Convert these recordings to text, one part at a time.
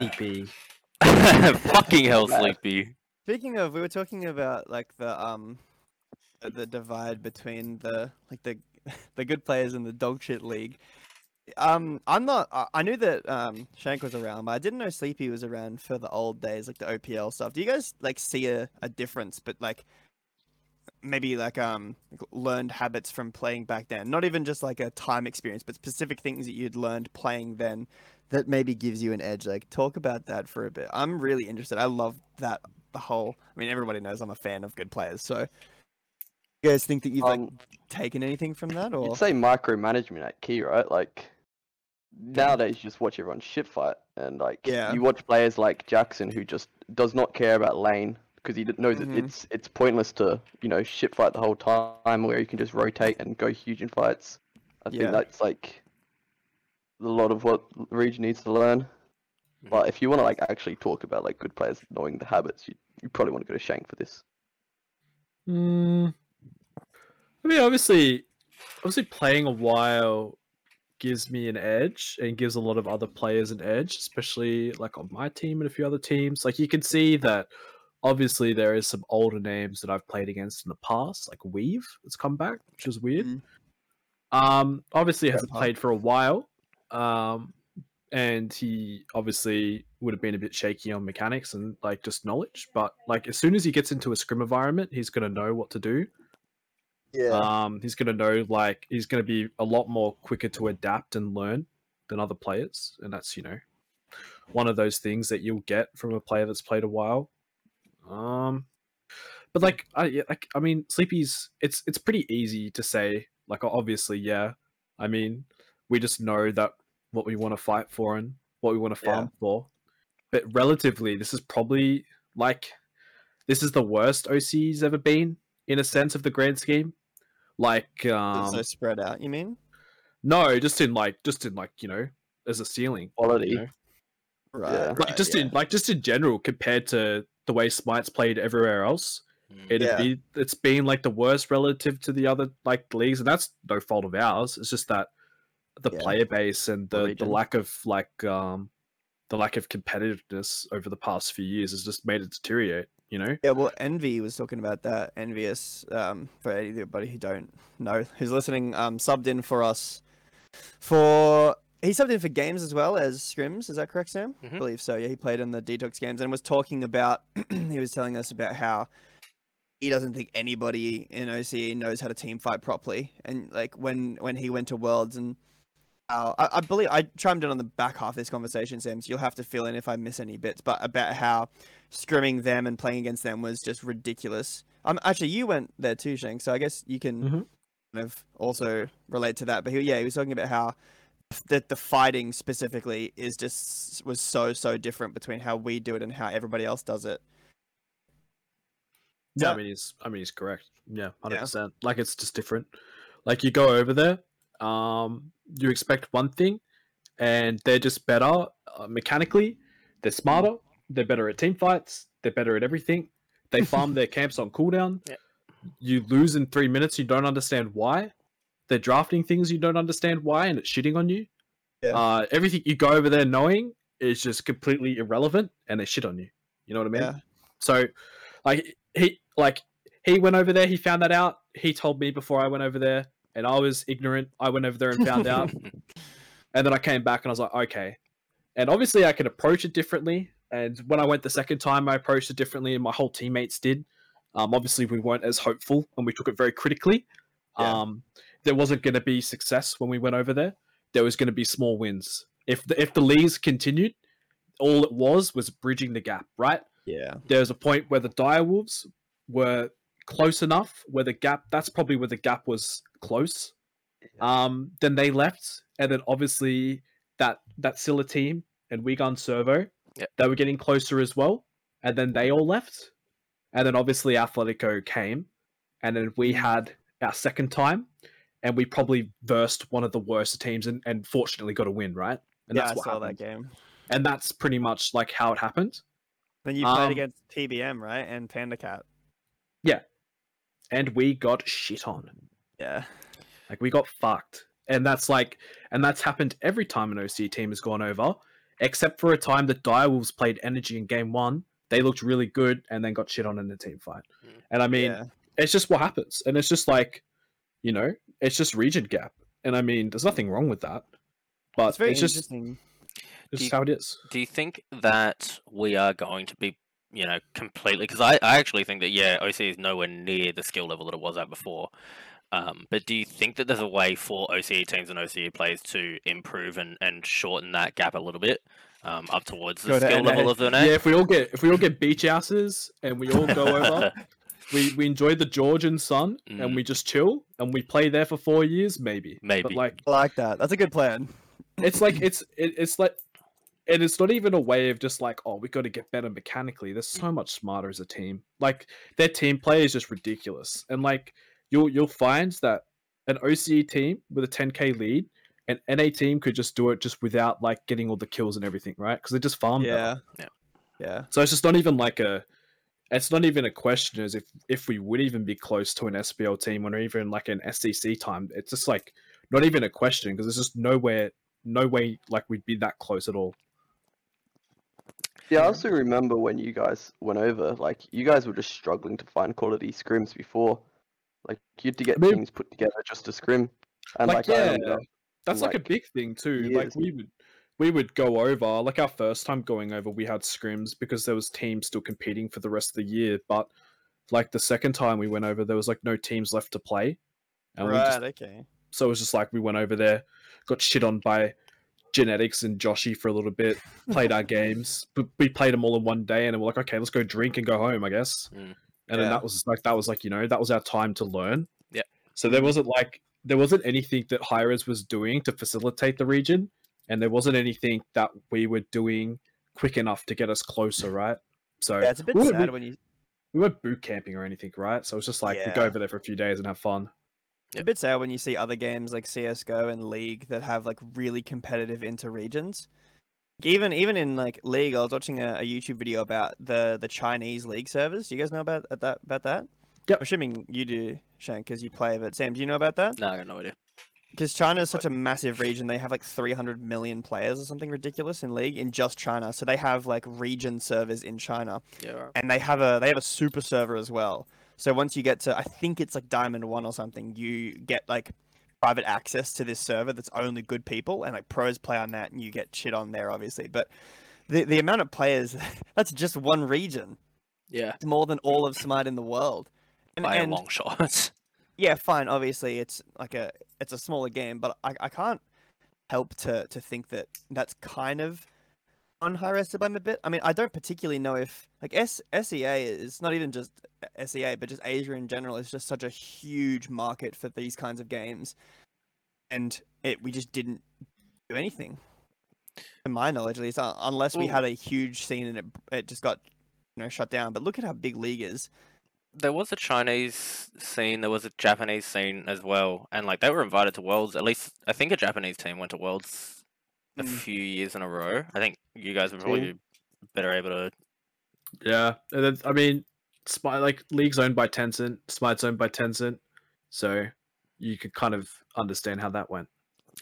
Sleepy. Fucking hell, Sleepy. Speaking of, we were talking about like the divide between the good players in the dog shit league. I knew that Shank was around, but I didn't know Sleepy was around for the old days, like the OPL stuff. Do you guys like see a difference, but like maybe like learned habits from playing back then? Not even just like a time experience, but specific things that you'd learned playing then that maybe gives you an edge. Like talk about that for a bit. I'm really interested. I love that the whole. I mean, everybody knows I'm a fan of good players, so. You guys think that you've like taken anything from that, or you'd say micromanagement at key, right? Like nowadays, you just watch everyone shit fight, and like you watch players like Jackson who just does not care about lane because he knows that it's pointless to shit fight the whole time, where you can just rotate and go huge in fights. I think that's like a lot of what Regan needs to learn. But if you want to like actually talk about like good players knowing the habits, you probably want to go to Shank for this. I mean, obviously playing a while gives me an edge and gives a lot of other players an edge, especially like on my team and a few other teams. Like you can see that obviously there is some older names that I've played against in the past, like Weave has come back, which is weird. Obviously hasn't played for a while, and he obviously would have been a bit shaky on mechanics and like just knowledge. But like as soon as he gets into a scrim environment, he's going to know what to do. He's gonna know, like he's gonna be a lot more quicker to adapt and learn than other players, and that's one of those things that you'll get from a player that's played a while. But like I mean, Sleepy's it's pretty easy to say. Like obviously, I mean, we just know that what we want to fight for and what we want to farm for. But relatively, this is probably like this is the worst OC's ever been. In a sense of the grand scheme, like so spread out, you mean? No, just in like as a ceiling quality, right? Like just in like just in general, compared to the way Smite's played everywhere else, it's been like the worst relative to the other like leagues, and that's no fault of ours. It's just that the player base and the lack of like the lack of competitiveness over the past few years has just made it deteriorate. Yeah, well, Envy was talking about that. Envious, for anybody who don't know, who's listening, subbed in for us. He subbed in for games as well as scrims. Is that correct, Sam? I believe so. Yeah, he played in the detox games and was talking about, he was telling us about how he doesn't think anybody in OCE knows how to team fight properly. And like when he went to Worlds and I believe I chimed in on the back half of this conversation, Sam, so you'll have to fill in if I miss any bits, but about how scrimming them and playing against them was just ridiculous. Actually, you went there too, Shank, so I guess you can kind of also relate to that. But he was talking about how the fighting specifically was so different between how we do it and how everybody else does it. Yeah, I mean he's correct. Yeah, 100%. Yeah. Like it's just different. Like you go over there. You expect one thing, and they're just better mechanically. They're smarter. They're better at team fights. They're better at everything. They farm their camps on cooldown. Yep. You lose in 3 minutes. You don't understand why. They're drafting things you don't understand why, and it's shitting on you. Yeah. Everything you go over there knowing is just completely irrelevant, and they shit on you. You know what I mean? Yeah. So, like he went over there. He found that out. He told me before I went over there. And I was ignorant. I went over there and found out. And then I came back and I was like, okay. And obviously I could approach it differently. And when I went the second time, I approached it differently and my whole teammates did. Obviously we weren't as hopeful and we took it very critically. Yeah. There wasn't going to be success when we went over there. There was going to be small wins. If the leagues continued, all it was bridging the gap, right? Yeah. There was a point where the Direwolves were close enough where the gap, that's probably where the gap was close. Then they left, and then obviously that Scylla team and Wigan Servo, they were getting closer as well, and then they all left, and then obviously Atletico came, and then we had our second time, and we probably versed one of the worst teams and fortunately got a win, right? And that's what I saw happened. That game, and that's pretty much like how it happened. Then you played against TBM, right, and Panda Cat. Yeah, and we got shit on. Yeah. Like we got fucked. And that's happened every time an OC team has gone over. except for a time that Direwolves played energy in game one. They looked really good and then got shit on in the team fight. And I mean, it's just what happens. And it's just like, you know, it's just region gap. And I mean, there's nothing wrong with that. But it's, very it's just interesting. It's just how it is. Do you think that we are going to be, you know, completely... Because I actually think that, yeah, OCE is nowhere near the skill level that it was at before. But do you think that there's a way for OCE teams and OCE players to improve and shorten that gap a little bit? Up towards the skill level of the net. Yeah, if we all get beach houses and we all go over, we enjoy the Georgian sun and we just chill and we play there for 4 years, maybe. But like, I like that. That's a good plan. It's like and it's not even a way of just like, oh, we got to get better mechanically. They're so much smarter as a team. Like their team play is just ridiculous. And like you'll find that an OCE team with a 10k lead. And NA team could just do it just without like getting all the kills and everything, right? Because they just farm them. Yeah. So it's just not even like it's not even a question as if we would even be close to an SPL team or even like an SCC time. It's just like not even a question because there's just no way like we'd be that close at all. Yeah, I also remember when you guys went over, like you guys were just struggling to find quality scrims before. Like you had to get things put together just to scrim. And that's like a big thing too. Like we would go over, like our first time going over, we had scrims because there was teams still competing for the rest of the year. But like the second time we went over, there was like no teams left to play. And so it was just like, we went over there, got shit on by Genetics and Joshy for a little bit, played our games, but we played them all in one day. And then we're like, okay, let's go drink and go home, I guess. And then that was like, you know, that was our time to learn. Yeah. So there wasn't anything that Hi-Rez was doing to facilitate the region, and there wasn't anything that we were doing quick enough to get us closer, right? So yeah, it's a bit sad when you... We weren't boot camping or anything, right? So it's just like, we go over there for a few days and have fun. It's a bit sad when you see other games like CSGO and League that have like really competitive inter-regions. Even in like League, I was watching a YouTube video about the Chinese League servers. Do you guys know about that? Yep. I'm assuming you do, Shank, because you play of it. Sam, do you know about that? No, I got no idea. Because China is such a massive region. They have like 300 million players or something ridiculous in League in just China. So they have like region servers in China. Yeah. Right. And they have a super server as well. So once you get to, I think it's like Diamond 1 or something, you get like private access to this server that's only good people, and like pros play on that, and you get shit on there, obviously. But the amount of players, that's just one region. Yeah. It's more than all of Smite in the world. By a long shot. Yeah, fine. Obviously, it's like a smaller game, but I can't help to think that that's kind of on Hi-Rez by a bit. I mean, I don't particularly know if like SEA is not even just SEA, but just Asia in general is just such a huge market for these kinds of games, and we just didn't do anything, to my knowledge at least, unless we had a huge scene and it just got shut down. But look at how big League is. There was a Chinese scene, there was a Japanese scene as well, and like they were invited to Worlds. At least I think a Japanese team went to Worlds a few years in a row. I think you guys were probably better able to. Yeah, and then, I mean, Smite, like League's owned by Tencent, Smite's owned by Tencent, so you could kind of understand how that went.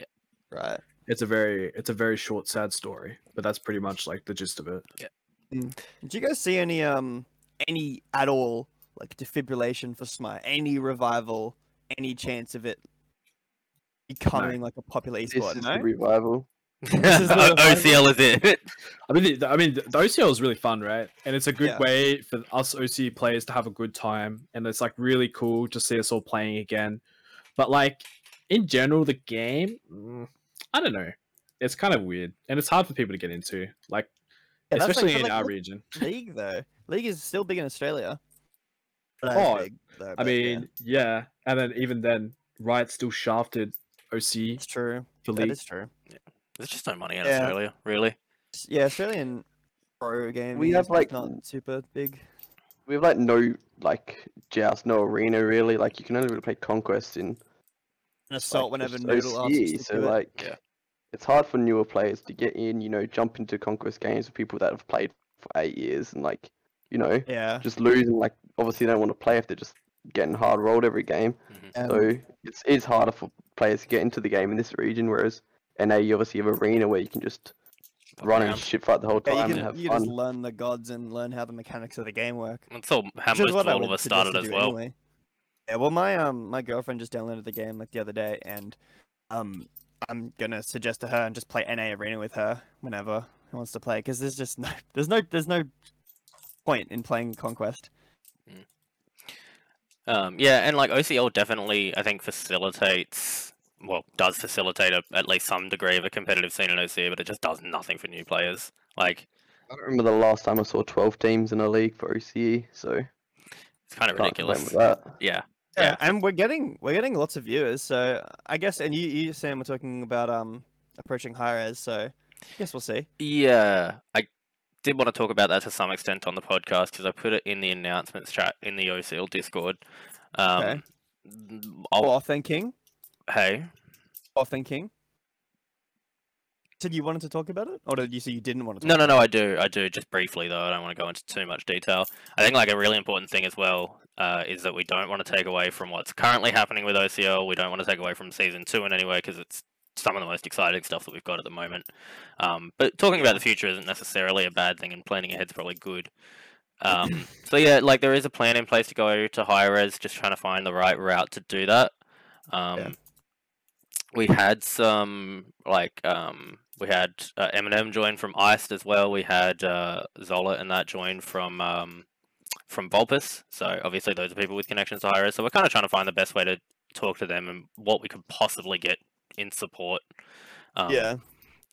Yeah, right. It's a very short, sad story, but that's pretty much like the gist of it. Yeah. Did you guys see any at all? Like defibrillation for Smite, any revival, any chance of it becoming like a popular esport? This is the revival. This is the OCL is it. I mean, the OCL is really fun, right? And it's a good way for us OCE players to have a good time, and it's like really cool to see us all playing again. But like in general, the game, I don't know, it's kind of weird, and it's hard for people to get into, like especially in our region. League though, League is still big in Australia. I mean, and then even then, Riot still shafted OC. It's true. That is true. Yeah. There's just no money in Australia, really. Yeah, Australian pro game. We have like not super big. We have like no like joust, no arena really. Like you can only really play Conquest in an assault like, whenever Noodle asks. So like, it's hard for newer players to get in. You know, jump into Conquest games with people that have played for 8 years and like. You know, just losing, like, obviously they don't want to play if they're just getting hard rolled every game. So it's harder for players to get into the game in this region, whereas NA, you obviously have Arena where you can just run and shitfight the whole time. Yeah, you just learn the gods and learn how the mechanics of the game work. That's all how most all of us started as well. Anyway. Yeah, well, my my girlfriend just downloaded the game like the other day, and I'm gonna suggest to her and just play NA Arena with her whenever she wants to play, because there's just no, there's no point in playing Conquest. Mm. Yeah, and like OCL definitely, I think, does facilitate at least some degree of a competitive scene in OCE, but it just does nothing for new players. Like, I don't remember the last time I saw 12 teams in a league for OCE, so it's kind of ridiculous. Yeah, and we're getting lots of viewers, so I guess, and you Sam were talking about approaching Hi-Rez, so I guess we'll see. Yeah, I did want to talk about that to some extent on the podcast because I put it in the announcements chat in the OCL Discord. Okay. Off thinking. Did you wanted to talk about it, or did you say you didn't want to? No, I do. Just briefly though, I don't want to go into too much detail. I think like a really important thing as well is that we don't want to take away from what's currently happening with OCL. We don't want to take away from season 2 in any way because it's some of the most exciting stuff that we've got at the moment. But talking about the future isn't necessarily a bad thing, and planning ahead's probably good. So yeah, like there is a plan in place to go to Hi-Rez, just trying to find the right route to do that. We had some, like, we had Eminem join from Iced as well. We had Zola and that join from Vulpus. So obviously those are people with connections to Hi-Rez. So we're kind of trying to find the best way to talk to them and what we could possibly get in support. Yeah.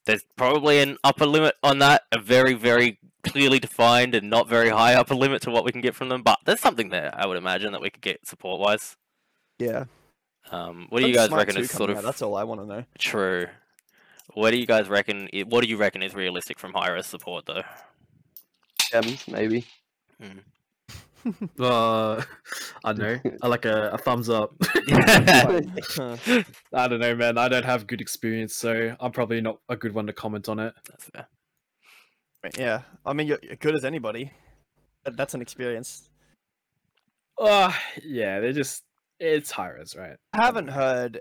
There's probably an upper limit on that, a very, very clearly defined and not very high upper limit to what we can get from them. But there's something there, I would imagine, that we could get support-wise. Yeah. What do you guys reckon is sort of? Out, that's all I want to know. True. What do you guys reckon? What do you reckon is realistic from Hi-Rez support though? Gems, maybe. I don't know. Like a thumbs up. I don't know, man. I don't have good experience, so I'm probably not a good one to comment on it. That's fair. Yeah, I mean, you're good as anybody. That's an experience. Yeah, they're just. It's Hi-Rez, right? I haven't heard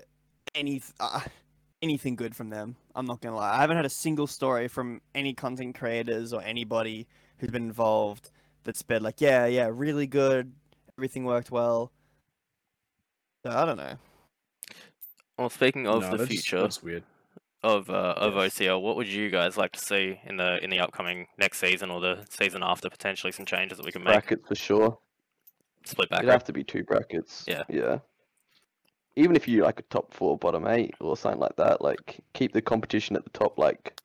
anything good from them. I'm not gonna lie. I haven't heard a single story from any content creators or anybody who's been involved that's been like, yeah, really good. Everything worked well. So, I don't know. Well, speaking of the future of OCL, what would you guys like to see in the upcoming next season or the season after? Potentially some changes that we can make. Bracket for sure. Split back. It'd have to be 2 brackets. Yeah. Even if you like a top 4, bottom 8, or something like that, like keep the competition at the top, like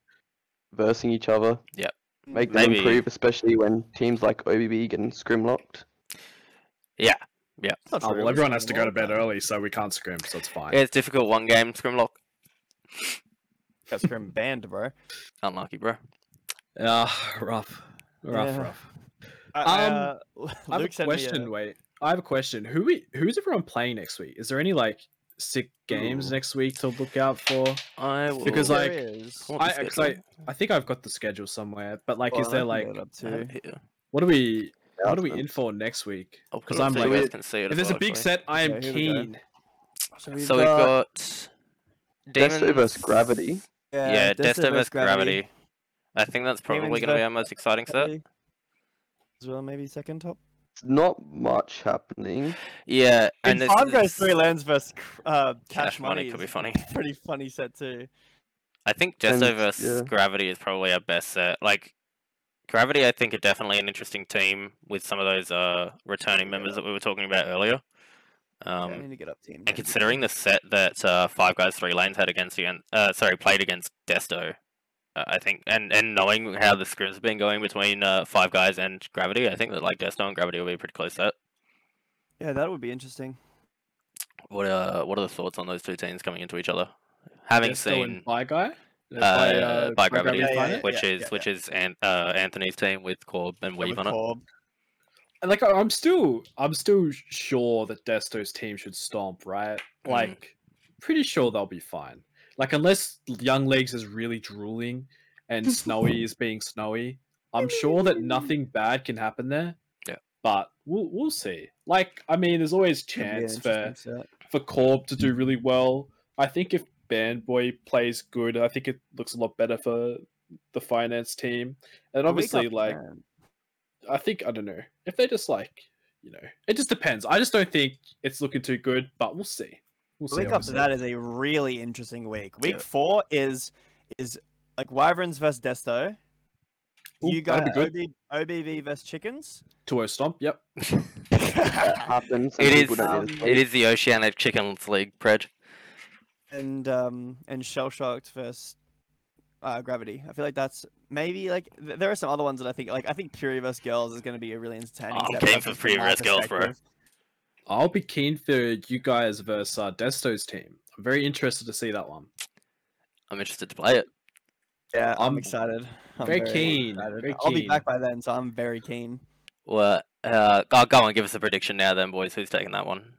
versing each other. Yeah. Make them improve, especially when teams like OBB getting scrimlocked. Yeah. Well, everyone has to go to bed early, so we can't scrim, so it's fine. Yeah, it's difficult. 1 game scrimlock. Got scrim banned, bro. Unlucky, bro. Rough. I have a question. Wait, I have a question. Who's everyone playing next week? Is there any like sick games next week to look out for? I think I've got the schedule somewhere, but like, is there like what are we in for next week? Because I'm like, if there's a big set, I am keen. So we've got Desto versus Gravity. Yeah, Desto versus Gravity. I think that's probably going to be our most exciting set. As well, maybe second top. Not much happening. Yeah, and Five Guys Three Lanes versus Cash Money could be funny. Pretty funny set too. I think Desto versus Gravity is probably our best set. Like Gravity, I think are definitely an interesting team with some of those returning members that we were talking about earlier. I need to get up team. And considering the set that Five Guys Three Lanes had played against Desto. I think, and knowing how the scrims have been going between Five Guys and Gravity, I think that like Desto and Gravity will be a pretty close set. Yeah, that would be interesting. What are the thoughts on those 2 teams coming into each other? Having Desto seen by Gravity, which is Anthony's team with Corb and Weave on it. Like I'm still sure that Desto's team should stomp, right? Like, pretty sure they'll be fine. Like, unless Young Legs is really drooling and Snowy is being Snowy, I'm sure that nothing bad can happen there. Yeah. But we'll see. Like, I mean, there's always chance for Corb to do really well. I think if Bandboy plays good, I think it looks a lot better for the finance team, and obviously like plan. I don't know if they just like, you know, it just depends. I just don't think it's looking too good, but we'll see. We'll see. Up to that is a really interesting week. Week 4 is like Wyverns versus Desto. Ooh, you got OBB versus Chickens. 2-0 stomp. Yep. it is the Oceanic Chickens League, Pred. And Shell Shocked versus Gravity. I feel like that's maybe like there are some other ones that I think Purity versus Girls is going to be a really entertaining. I'm keen for Purity versus Girls, bro. I'll be keen for you guys versus Desto's team. I'm very interested to see that one. I'm interested to play it. Yeah, I'm excited. I'm very keen. I'll be back by then, so I'm very keen. Well, go on, give us a prediction now then, boys. Who's taking that one?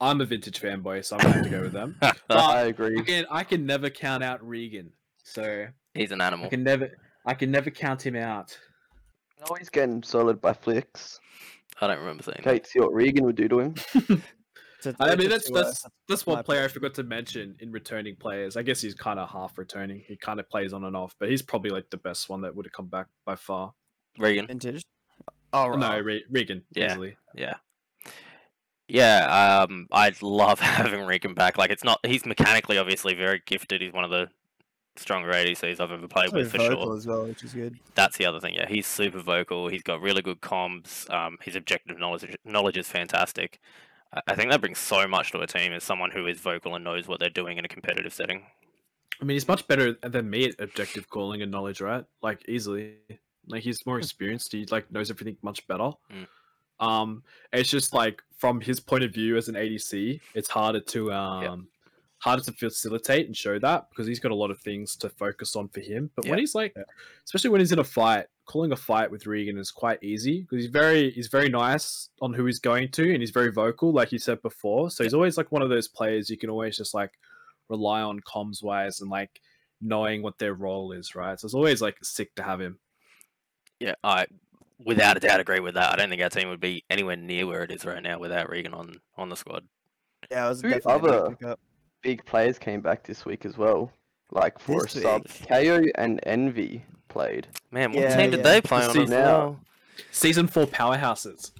I'm a Vintage fanboy, so I'm going to have to go with them. I agree. Again, I can never count out Regan, so he's an animal. I can never count him out. No, he's getting soloed by Flicks. I don't remember saying. Kate, see what Regan would do to him. I mean, that's one player I forgot to mention in returning players. I guess he's kind of half returning. He kind of plays on and off, but he's probably like the best one that would have come back by far. Regan. Vintage. Oh right. No, Regan. Yeah. Easily. Yeah. Yeah. I'd love having Regan back. Like, it's not. He's mechanically obviously very gifted. He's one of the stronger ADCs I've ever played with, for sure. As well, which is good. That's the other thing. Yeah, he's super vocal. He's got really good comms. His objective knowledge is fantastic. I think that brings so much to a team as someone who is vocal and knows what they're doing in a competitive setting. I mean, he's much better than me at objective calling and knowledge, right? Like, easily. Like, he's more experienced. He, like, knows everything much better. Mm. It's just, like, from his point of view as an ADC, it's harder to facilitate and show that because he's got a lot of things to focus on for him. But when he's, like, especially when he's in a fight, calling a fight with Regan is quite easy because he's very nice on who he's going to, and he's very vocal, like you said before. So he's always like one of those players you can always just like rely on comms wise and like knowing what their role is, right? So it's always like sick to have him. Yeah, I without a doubt agree with that. I don't think our team would be anywhere near where it is right now without Regan on the squad. Yeah, I was definitely other big players came back this week as well. Like for a sub, KO and Envy played. Man, what team did they play on now? Season 4 powerhouses.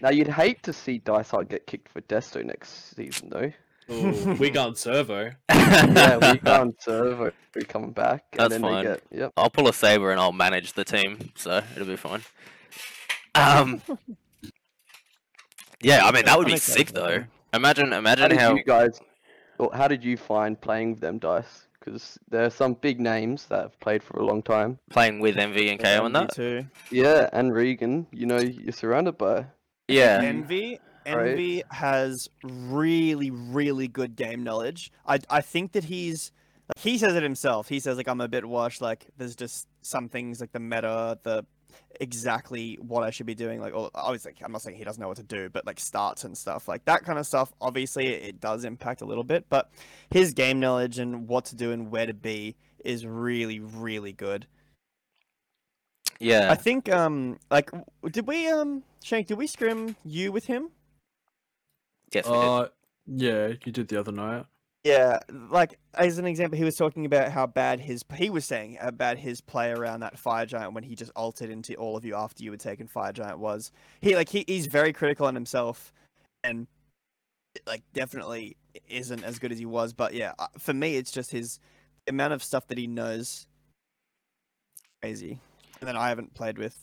Now you'd hate to see Dyside get kicked for Desto next season, though. Ooh, we gone Servo. Yeah, we gone Servo. We coming back. That's and then fine. I'll pull a Saber and I'll manage the team, so it'll be fine. Yeah, I mean that would be sick though. Imagine how you guys. Well, how did you find playing with them, Dice? Because there are some big names that have played for a long time. Playing with Envy and KO and that? Too. Yeah, and Regan. You know, you're surrounded by... Yeah. Envy has really, really good game knowledge. I think that he's... Like, he says it himself. He says, like, I'm a bit washed. Like, there's just some things, like the meta, the... exactly what I should be doing. Like, obviously, I'm not saying he doesn't know what to do, but like starts and stuff like that kind of stuff. Obviously, it does impact a little bit, but his game knowledge and what to do and where to be is really, really good. Yeah, I think like, did we Shank? Did we scrim you with him? Yes, we did. Yeah, you did the other night. Yeah, like as an example, he was talking about how bad his play around that Fire Giant when he just ulted into all of you after you had taken Fire Giant was. He's very critical on himself, and like definitely isn't as good as he was. But yeah, for me, it's just his amount of stuff that he knows, crazy. And then I haven't played with.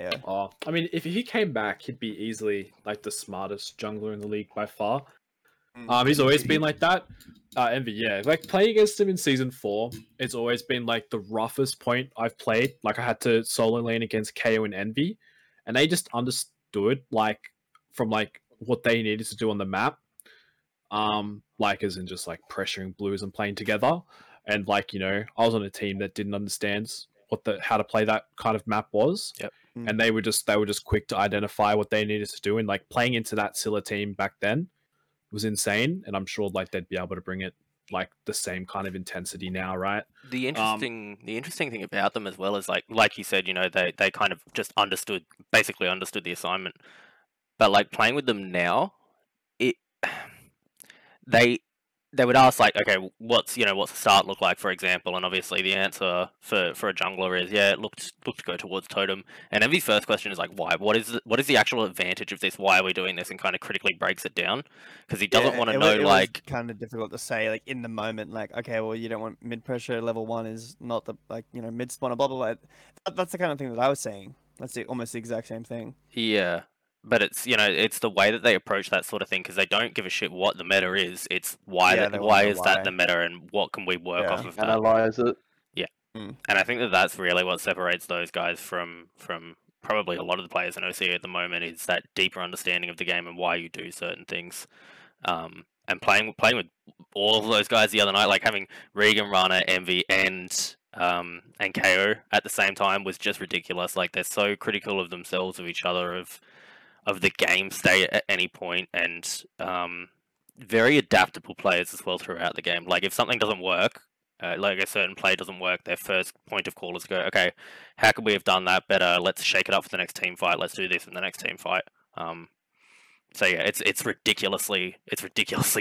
Yeah. Oh, I mean, if he came back, he'd be easily like the smartest jungler in the league by far. He's always been like that. Envy, yeah. Like, playing against him in Season 4, it's always been, like, the roughest point I've played. Like, I had to solo lane against KO and Envy, and they just understood, like, from, like, what they needed to do on the map. Like, as in just, like, pressuring blues and playing together. And, like, you know, I was on a team that didn't understand how to play that kind of map was. Yep. And they were just quick to identify what they needed to do. And, like, playing into that Scylla team back then was insane, and I'm sure like they'd be able to bring it like the same kind of intensity now, right? The interesting thing about them as well is like you said, you know, they kind of just basically understood the assignment. But like playing with them now, it they they would ask like, okay, what's the start look like, for example, and obviously the answer for a jungler is, yeah, it looked to go towards totem. And Envy's first question is like, why? What is the actual advantage of this? Why are we doing this? And kind of critically breaks it down because he doesn't want to know. It was kind of difficult to say like in the moment, like, okay, well, you don't want mid pressure. Level 1 is not the mid spawner, blah blah blah. That's the kind of thing that I was saying. That's almost the exact same thing. Yeah. But it's, it's the way that they approach that sort of thing, because they don't give a shit what the meta is. It's why that the meta, and what can we work off of that? Analyze it. Yeah. Mm. And I think that that's really what separates those guys from probably a lot of the players in OCE at the moment, is that deeper understanding of the game and why you do certain things. And playing with all of those guys the other night, like having Regan, Rana, Envy, and KO at the same time was just ridiculous. Like, they're so critical of themselves, of each other, of the game state at any point, and very adaptable players as well throughout the game. Like, if something doesn't work, like a certain play doesn't work, their first point of call is to go, okay, how could we have done that better? Let's shake it up for the next team fight. Let's do this in the next team fight. So yeah, it's ridiculously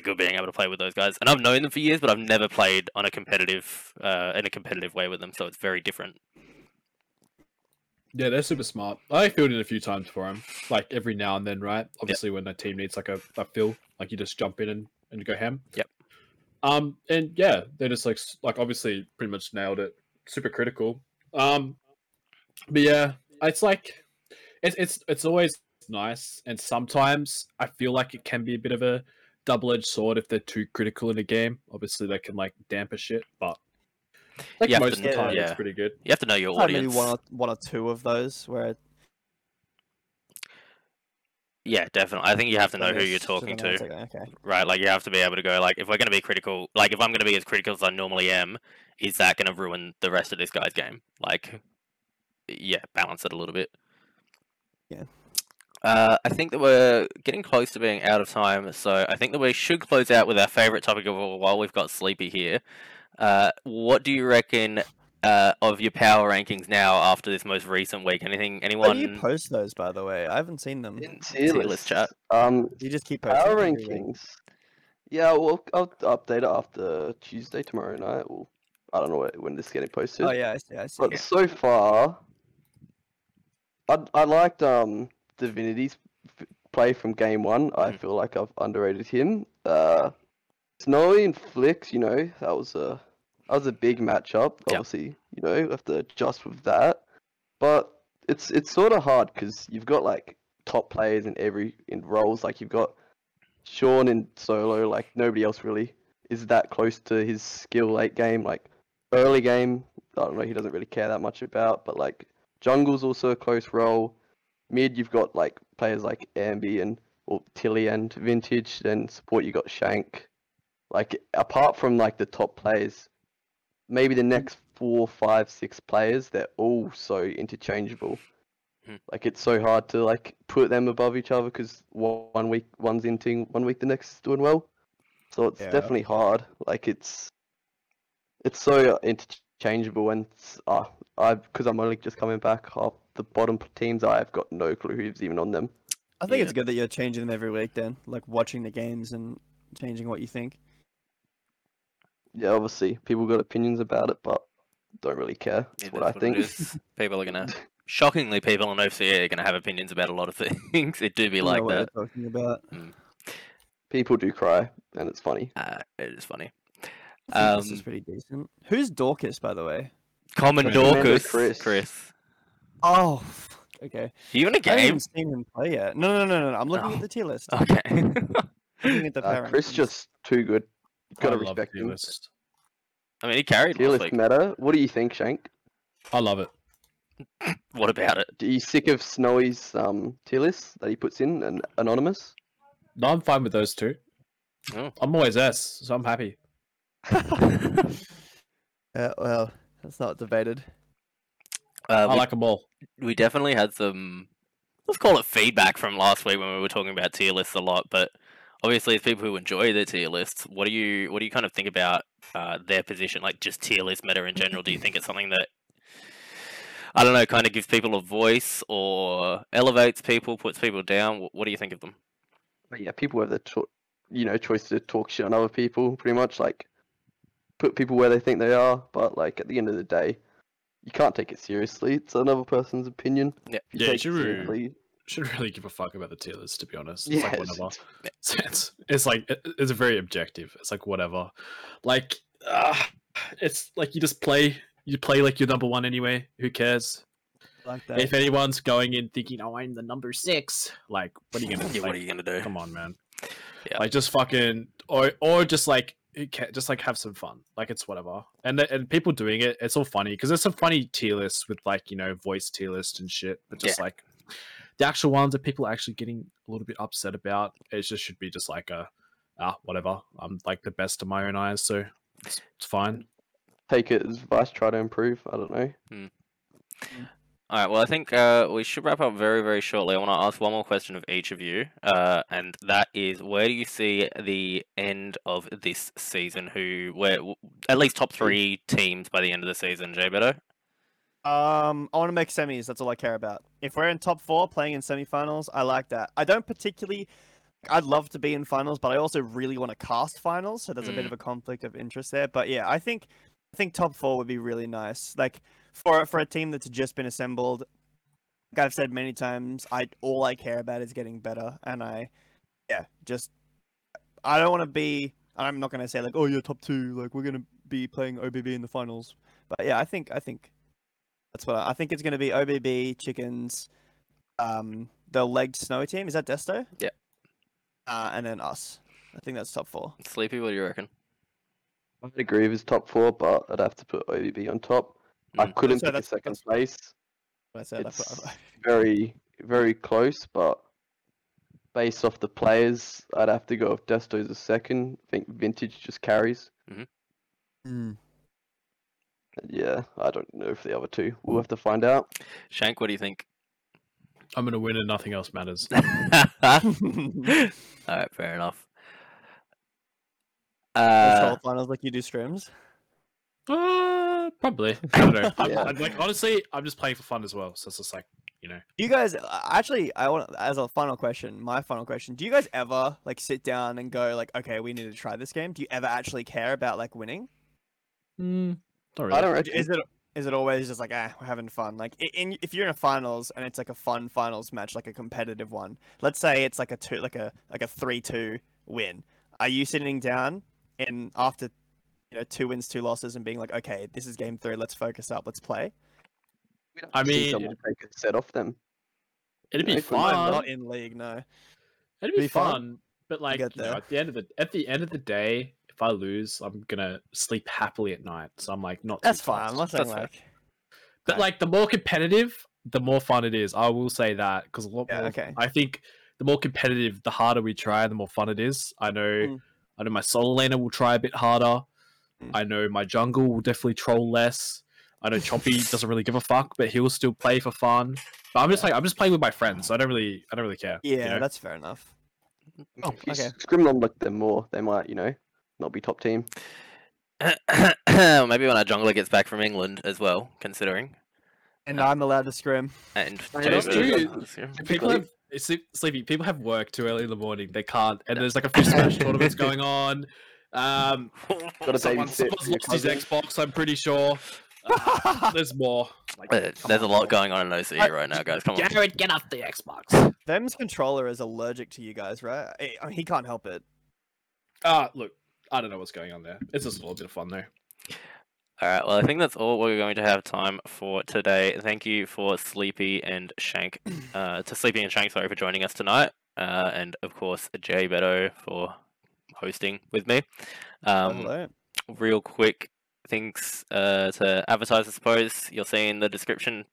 good being able to play with those guys. And I've known them for years, but I've never played on a competitive in a competitive way with them. So it's very different. Yeah, they're super smart. I filled in a few times for them, like every now and then, right? Obviously, when a team needs like a fill, like you just jump in and go ham. Yep. And yeah, they're just like obviously pretty much nailed it. Super critical. But yeah, it's like it's always nice, and sometimes I feel like it can be a bit of a double-edged sword if they're too critical in a game. Obviously, they can like damper shit, but. Like most of the time, it's pretty good. You have to know your audience. Maybe one or two of those where. Yeah, definitely. I think you have to know who you're talking to, right? Like, you have to be able to go, like, if we're going to be critical, like, if I'm going to be as critical as I normally am, is that going to ruin the rest of this guy's game? Like, yeah, balance it a little bit. Yeah. I think that we're getting close to being out of time, so I think that we should close out with our favourite topic of all while we've got Sleepy here. What do you reckon of your power rankings now after this most recent week? Anyone? How do you post those, by the way? I haven't seen them. Didn't see list chat. You just keep posting power rankings. Yeah, well, I'll update it after Tuesday tomorrow night. Well, I don't know when this is getting posted. Oh yeah, I see. But so far, I liked Divinity's play from game 1. I feel like I've underrated him. Snowy and Flicks, that was a big matchup. Obviously, you have to adjust with that. But it's sort of hard because you've got like top players in roles. Like, you've got Sean in solo. Like, nobody else really is that close to his skill late game. Like, early game, I don't know. He doesn't really care that much about. But like, jungle's also a close role. Mid, you've got like players like Ambi or Tilly and Vintage. Then support, you got Shank. Like, apart from, like, the top players, maybe the next 4, 5, 6 players, they're all so interchangeable. Like, it's so hard to, like, put them above each other because one's in team, 1 week the next is doing well. So it's definitely hard. Like, it's so interchangeable. And because I'm only just coming back, half the bottom teams, I've got no clue who's even on them. I think it's good that you're changing them every week then, like, watching the games and changing what you think. Yeah, obviously, people got opinions about it, but don't really care. That's what I think. Shockingly, people on OCE are going to have opinions about a lot of things. It do be like that. Talking about. Mm. People do cry, and it's funny. It is funny. This is pretty decent. Who's Dorcas, by the way? Common Dorcas. Chris. Oh, okay. You in a game? I haven't seen him play yet. No. I'm looking at the tier list. Okay. Looking at the Chris, just too good. You've got to respect him. I mean, he carried last week. Meta. What do you think, Shank? I love it. What about it? Are you sick of Snowy's tier list that he puts in and anonymous? No, I'm fine with those two. Oh. I'm always S, so I'm happy. Well, that's not debated. I like them all. We definitely had some, let's call it feedback from last week when we were talking about tier lists a lot, but obviously, as people who enjoy their tier lists, what do you kind of think about their position, like just tier list meta in general? Do you think it's something that, I don't know, kind of gives people a voice or elevates people, puts people down? What do you think of them? Yeah, people have the you know, choice to talk shit on other people, pretty much, like, put people where they think they are, but, like, at the end of the day, you can't take it seriously. It's another person's opinion. Yeah, you should really give a fuck about the tier list, to be honest. It's like, whatever. It's like, it's very objective. It's like, whatever. Like, it's like, you just play. You play like you're number one anyway. Who cares? Like that. If anyone's going in thinking, oh, I'm the number six, like, what are you gonna do? What are you gonna do? Come on, man. Yeah. Like, just fucking, or just like, just like have some fun. Like, it's whatever. And people doing it, it's all funny, because there's some funny tier lists with, like, you know, voice tier list and shit. But just like the actual ones that people are actually getting a little bit upset about, it just should be just like a whatever. I'm like the best in my own eyes, so it's fine. Take it as advice. Try to improve. I don't know. All right, well, I think we should wrap up very, very shortly. I want to ask one more question of each of you, and that is, where do you see the end of this season? Where at least top three teams by the end of the season, J Beto? I want to make semis. That's all I care about. If we're in top four, playing in semifinals, I like that. I don't particularly... I'd love to be in finals, but I also really want to cast finals, so there's a bit of a conflict of interest there. But yeah, I think top four would be really nice. Like... For a team that's just been assembled, like I've said many times, all I care about is getting better, and I don't want to be. I'm not gonna say like, oh, you're top two, like we're gonna be playing OBB in the finals. But yeah, I think that's what I think it's gonna be. OBB, Chickens, the legged Snowy team, is that Desto? Yeah. And then us. I think that's top four. Sleepy, what do you reckon? I'd agree with his top four, but I'd have to put OBB on top. I couldn't pick second place. It's very, very close, but based off the players, I'd have to go with Desto's a second. I think Vintage just carries. Yeah, I don't know if the other two. We'll have to find out. Shank, what do you think? I'm going to win and nothing else matters. All right, fair enough. Finals like you do streams? Probably. I don't know. I'm like, honestly, I'm just playing for fun as well. So it's just like, you know. You guys, actually, I want, as a final question, do you guys ever like sit down and go like, okay, we need to try this game? Do you ever actually care about like winning? Not really. I don't know. Is it always just like, we're having fun? Like, if you're in a finals and it's like a fun finals match, like a competitive one. Let's say it's like a 3-2 win. Are you sitting down and after? You know, 2 wins, 2 losses, and being like, okay, this is game 3. Let's focus up. Let's play. I mean, someone take a set off them. It'd be fun. Not in league, no. It'd be fun, but like you know, at the end of the day, if I lose, I'm gonna sleep happily at night. So I'm like, not. That's fine. I'm not saying like. But like, the more competitive, the more fun it is. I will say that because I think the more competitive, the harder we try, the more fun it is. I know my solo laner will try a bit harder. I know my jungle will definitely troll less. I know Choppy doesn't really give a fuck, but he'll still play for fun. But I'm just like, I'm just playing with my friends, so I don't really care. Yeah, you know? That's fair enough. Oh, if you scrim on like them more, they might, you know, not be top team. Maybe when our jungler gets back from England as well, considering. And I'm allowed to scrim. And people have Sleepy. People have work too early in the morning. They can't. And there's like a fish smash tournament going on. Someone's lost his Xbox, I'm pretty sure. There's more. Like, there's a lot going on in OCE right now, guys. Come on. Jared, get off the Xbox. Them's controller is allergic to you guys, right? He can't help it. Look, I don't know what's going on there. It's just a little bit of fun, though. Alright, well, I think that's all we're going to have time for today. Thank you for Sleepy and Shank, sorry, for joining us tonight. And, of course, J Beto for... hosting with me. Real quick things to advertise, I suppose. You'll see in the description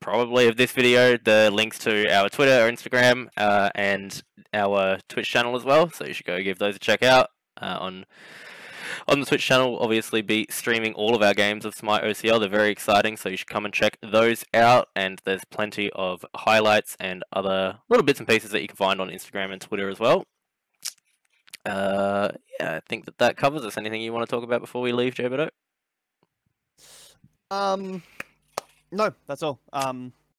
probably of this video the links to our Twitter, our Instagram, and our Twitch channel as well, so you should go give those a check out. On the Twitch channel we'll obviously be streaming all of our games of Smite OCL. They're very exciting, so you should come and check those out, and there's plenty of highlights and other little bits and pieces that you can find on Instagram and Twitter as well. I think that covers us. Anything you want to talk about before we leave, J Beto? No, that's all.